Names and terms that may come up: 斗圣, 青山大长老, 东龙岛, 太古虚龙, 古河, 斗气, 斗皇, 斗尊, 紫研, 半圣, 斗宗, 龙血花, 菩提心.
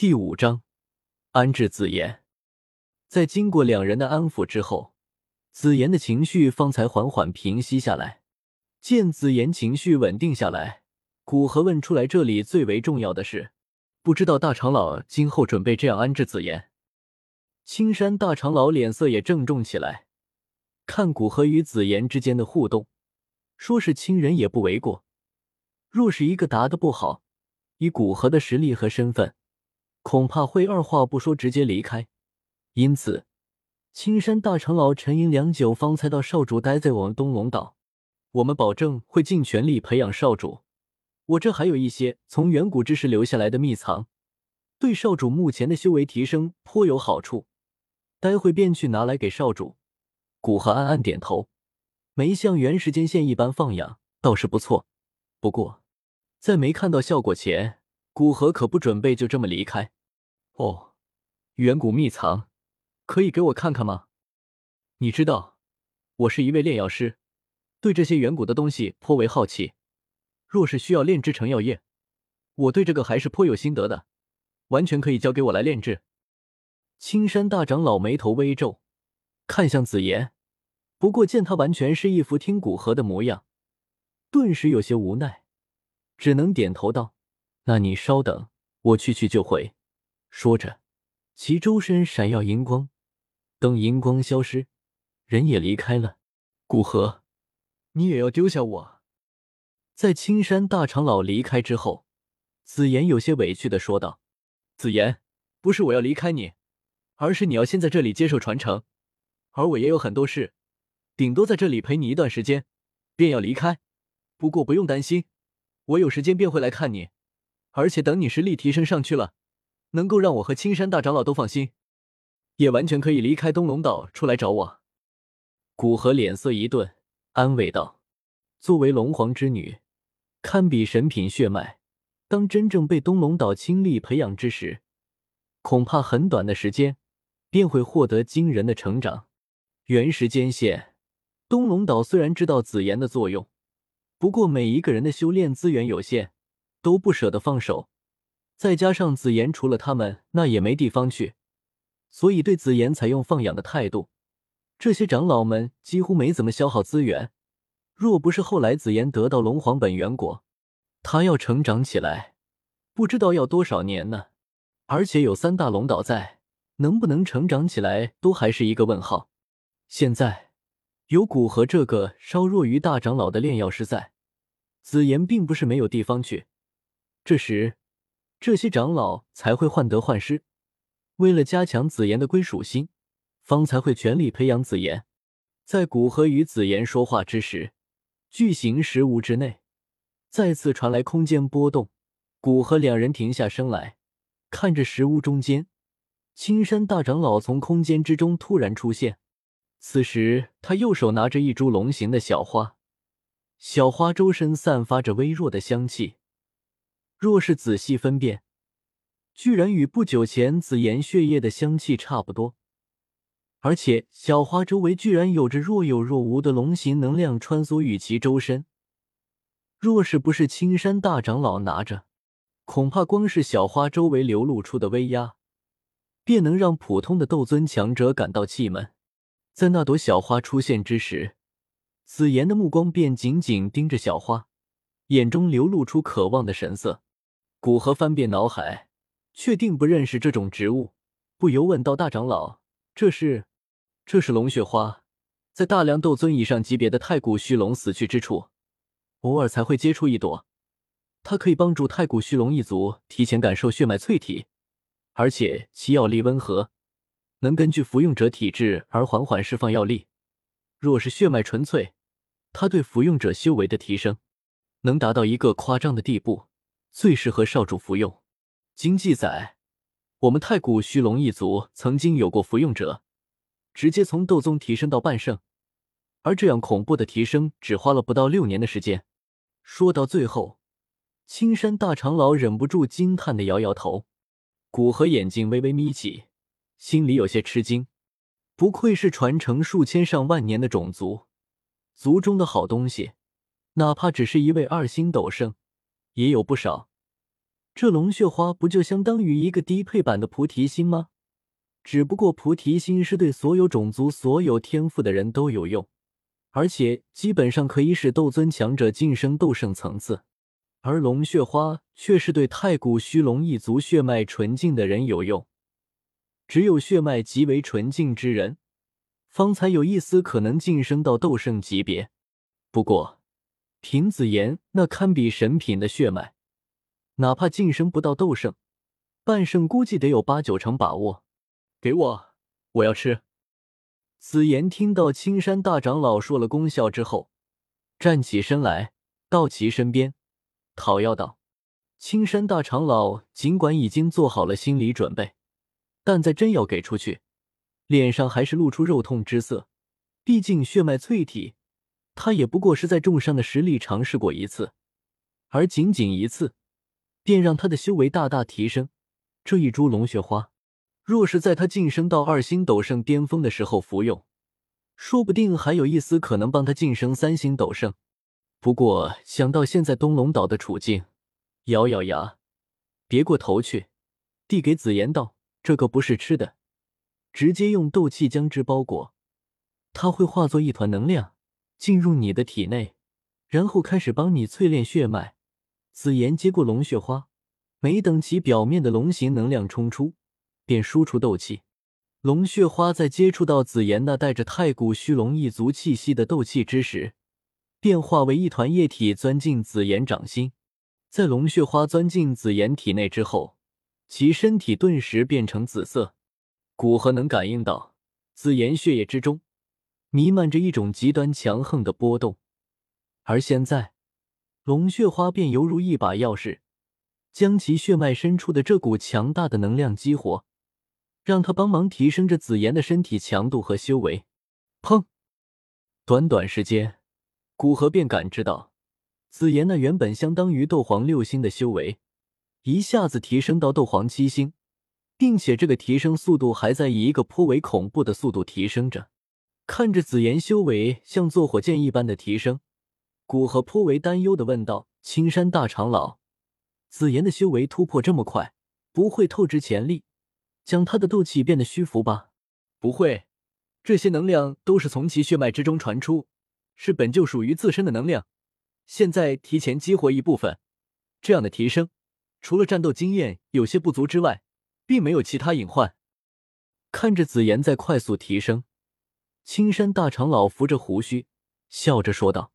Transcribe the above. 第五章安置紫妍。在经过两人的安抚之后，紫妍的情绪方才缓缓平息下来。见紫妍情绪稳定下来，古河问出来这里最为重要的事，不知道大长老今后准备这样安置紫妍。青山大长老脸色也郑重起来，看古河与紫妍之间的互动，说是亲人也不为过。若是一个答得不好，以古河的实力和身份，恐怕会二话不说直接离开。因此青山大长老沉吟良久，方才到少主待在我们东龙岛，我们保证会尽全力培养少主。我这还有一些从远古之时留下来的秘藏，对少主目前的修为提升颇有好处，待会便去拿来给少主。古河暗暗点头，没像原时间线一般放养，倒是不错。不过在没看到效果前，古河可不准备就这么离开。哦，远古秘藏可以给我看看吗？你知道我是一位炼药师，对这些远古的东西颇为好奇，若是需要炼制成药液，我对这个还是颇有心得的，完全可以交给我来炼制。青山大长老眉头微皱，看向紫妍，不过见他完全是一副听古河的模样，顿时有些无奈，只能点头道，那你稍等，我去就回。说着其周身闪耀银光，等银光消失，人也离开了。古河，你也要丢下我？在青山大长老离开之后，紫妍有些委屈地说道。紫妍，不是我要离开你，而是你要先在这里接受传承，而我也有很多事，顶多在这里陪你一段时间便要离开。不过不用担心，我有时间便会来看你，而且等你实力提升上去了，能够让我和青山大长老都放心，也完全可以离开东龙岛出来找我。古河脸色一顿，安慰道，作为龙皇之女，堪比神品血脉，当真正被东龙岛倾力培养之时，恐怕很短的时间便会获得惊人的成长。原时间线，东龙岛虽然知道紫妍的作用，不过每一个人的修炼资源有限，都不舍得放手，再加上紫妍除了他们那也没地方去，所以对紫妍采用放养的态度。这些长老们几乎没怎么消耗资源，若不是后来紫妍得到龙皇本源果，他要成长起来不知道要多少年呢。而且有三大龙岛在，能不能成长起来都还是一个问号。现在有古河这个稍弱于大长老的炼药师在，紫妍并不是没有地方去。这时这些长老才会患得患失，为了加强紫妍的归属心，方才会全力培养紫妍。在古河与紫妍说话之时，巨型石屋之内再次传来空间波动，古河两人停下身来，看着石屋中间青山大长老从空间之中突然出现。此时他右手拿着一株龙形的小花，小花周身散发着微弱的香气，若是仔细分辨，居然与不久前紫妍血液的香气差不多，而且小花周围居然有着若有若无的龙形能量穿梭于其周身。若是不是青山大长老拿着，恐怕光是小花周围流露出的威压，便能让普通的斗尊强者感到气闷。在那朵小花出现之时，紫妍的目光便紧紧盯着小花，眼中流露出渴望的神色。古河翻遍脑海，确定不认识这种植物，不由问道，大长老，这是龙血花，在大量斗尊以上级别的太古虚龙死去之处，偶尔才会接触一朵。它可以帮助太古虚龙一族提前感受血脉淬体，而且其药力温和，能根据服用者体质而缓缓释放药力。若是血脉纯粹，它对服用者修为的提升能达到一个夸张的地步，最适合少主服用。经记载，我们太古虚龙一族曾经有过服用者直接从斗宗提升到半圣，而这样恐怖的提升只花了不到6年的时间。说到最后，青山大长老忍不住惊叹地摇摇头，古河眼睛微微眯起，心里有些吃惊，不愧是传承数千上万年的种族，族中的好东西哪怕只是一位2星斗圣也有不少，这龙血花不就相当于一个低配版的菩提心吗？只不过菩提心是对所有种族、所有天赋的人都有用，而且基本上可以使斗尊强者晋升斗圣层次。而龙血花却是对太古虚龙一族血脉纯净的人有用，只有血脉极为纯净之人，方才有一丝可能晋升到斗圣级别。不过，凭子言那堪比神品的血脉，哪怕晋升不到斗圣，半圣估计得有八九成把握。给我，我要吃！子言听到青山大长老说了功效之后，站起身来，到其身边讨要道。青山大长老尽管已经做好了心理准备，但在真要给出去，脸上还是露出肉痛之色。毕竟血脉淬体，他也不过是在众上的实力尝试过一次，而仅仅一次，便让他的修为大大提升。这一株龙血花若是在他晋升到二星斗圣巅峰的时候服用，说不定还有一丝可能帮他晋升三星斗圣。不过想到现在东龙岛的处境，咬咬牙别过头去，递给紫妍道：这个不是吃的，直接用斗气将之包裹，它会化作一团能量进入你的体内，然后开始帮你淬炼血脉。紫妍接过龙血花，没等其表面的龙形能量冲出，便输出斗气。龙血花在接触到紫妍那带着太古虚龙一族气息的斗气之时，便化为一团液体钻进紫妍掌心。在龙血花钻进紫妍体内之后，其身体顿时变成紫色。古河能感应到紫妍血液之中弥漫着一种极端强横的波动，而现在龙血花便犹如一把钥匙，将其血脉深处的这股强大的能量激活，让他帮忙提升着紫妍的身体强度和修为。砰！短短时间，古河便感知到紫妍那原本相当于斗皇六星的修为，一下子提升到斗皇七星，并且这个提升速度还在以一个颇为恐怖的速度提升着。看着紫妍修为像坐火箭一般的提升，古河颇为担忧地问道：青山大长老，紫妍的修为突破这么快，不会透支潜力，将他的斗气变得虚浮吧？不会，这些能量都是从其血脉之中传出，是本就属于自身的能量，现在提前激活一部分。这样的提升，除了战斗经验有些不足之外，并没有其他隐患。看着紫妍在快速提升，青山大长老扶着胡须，笑着说道。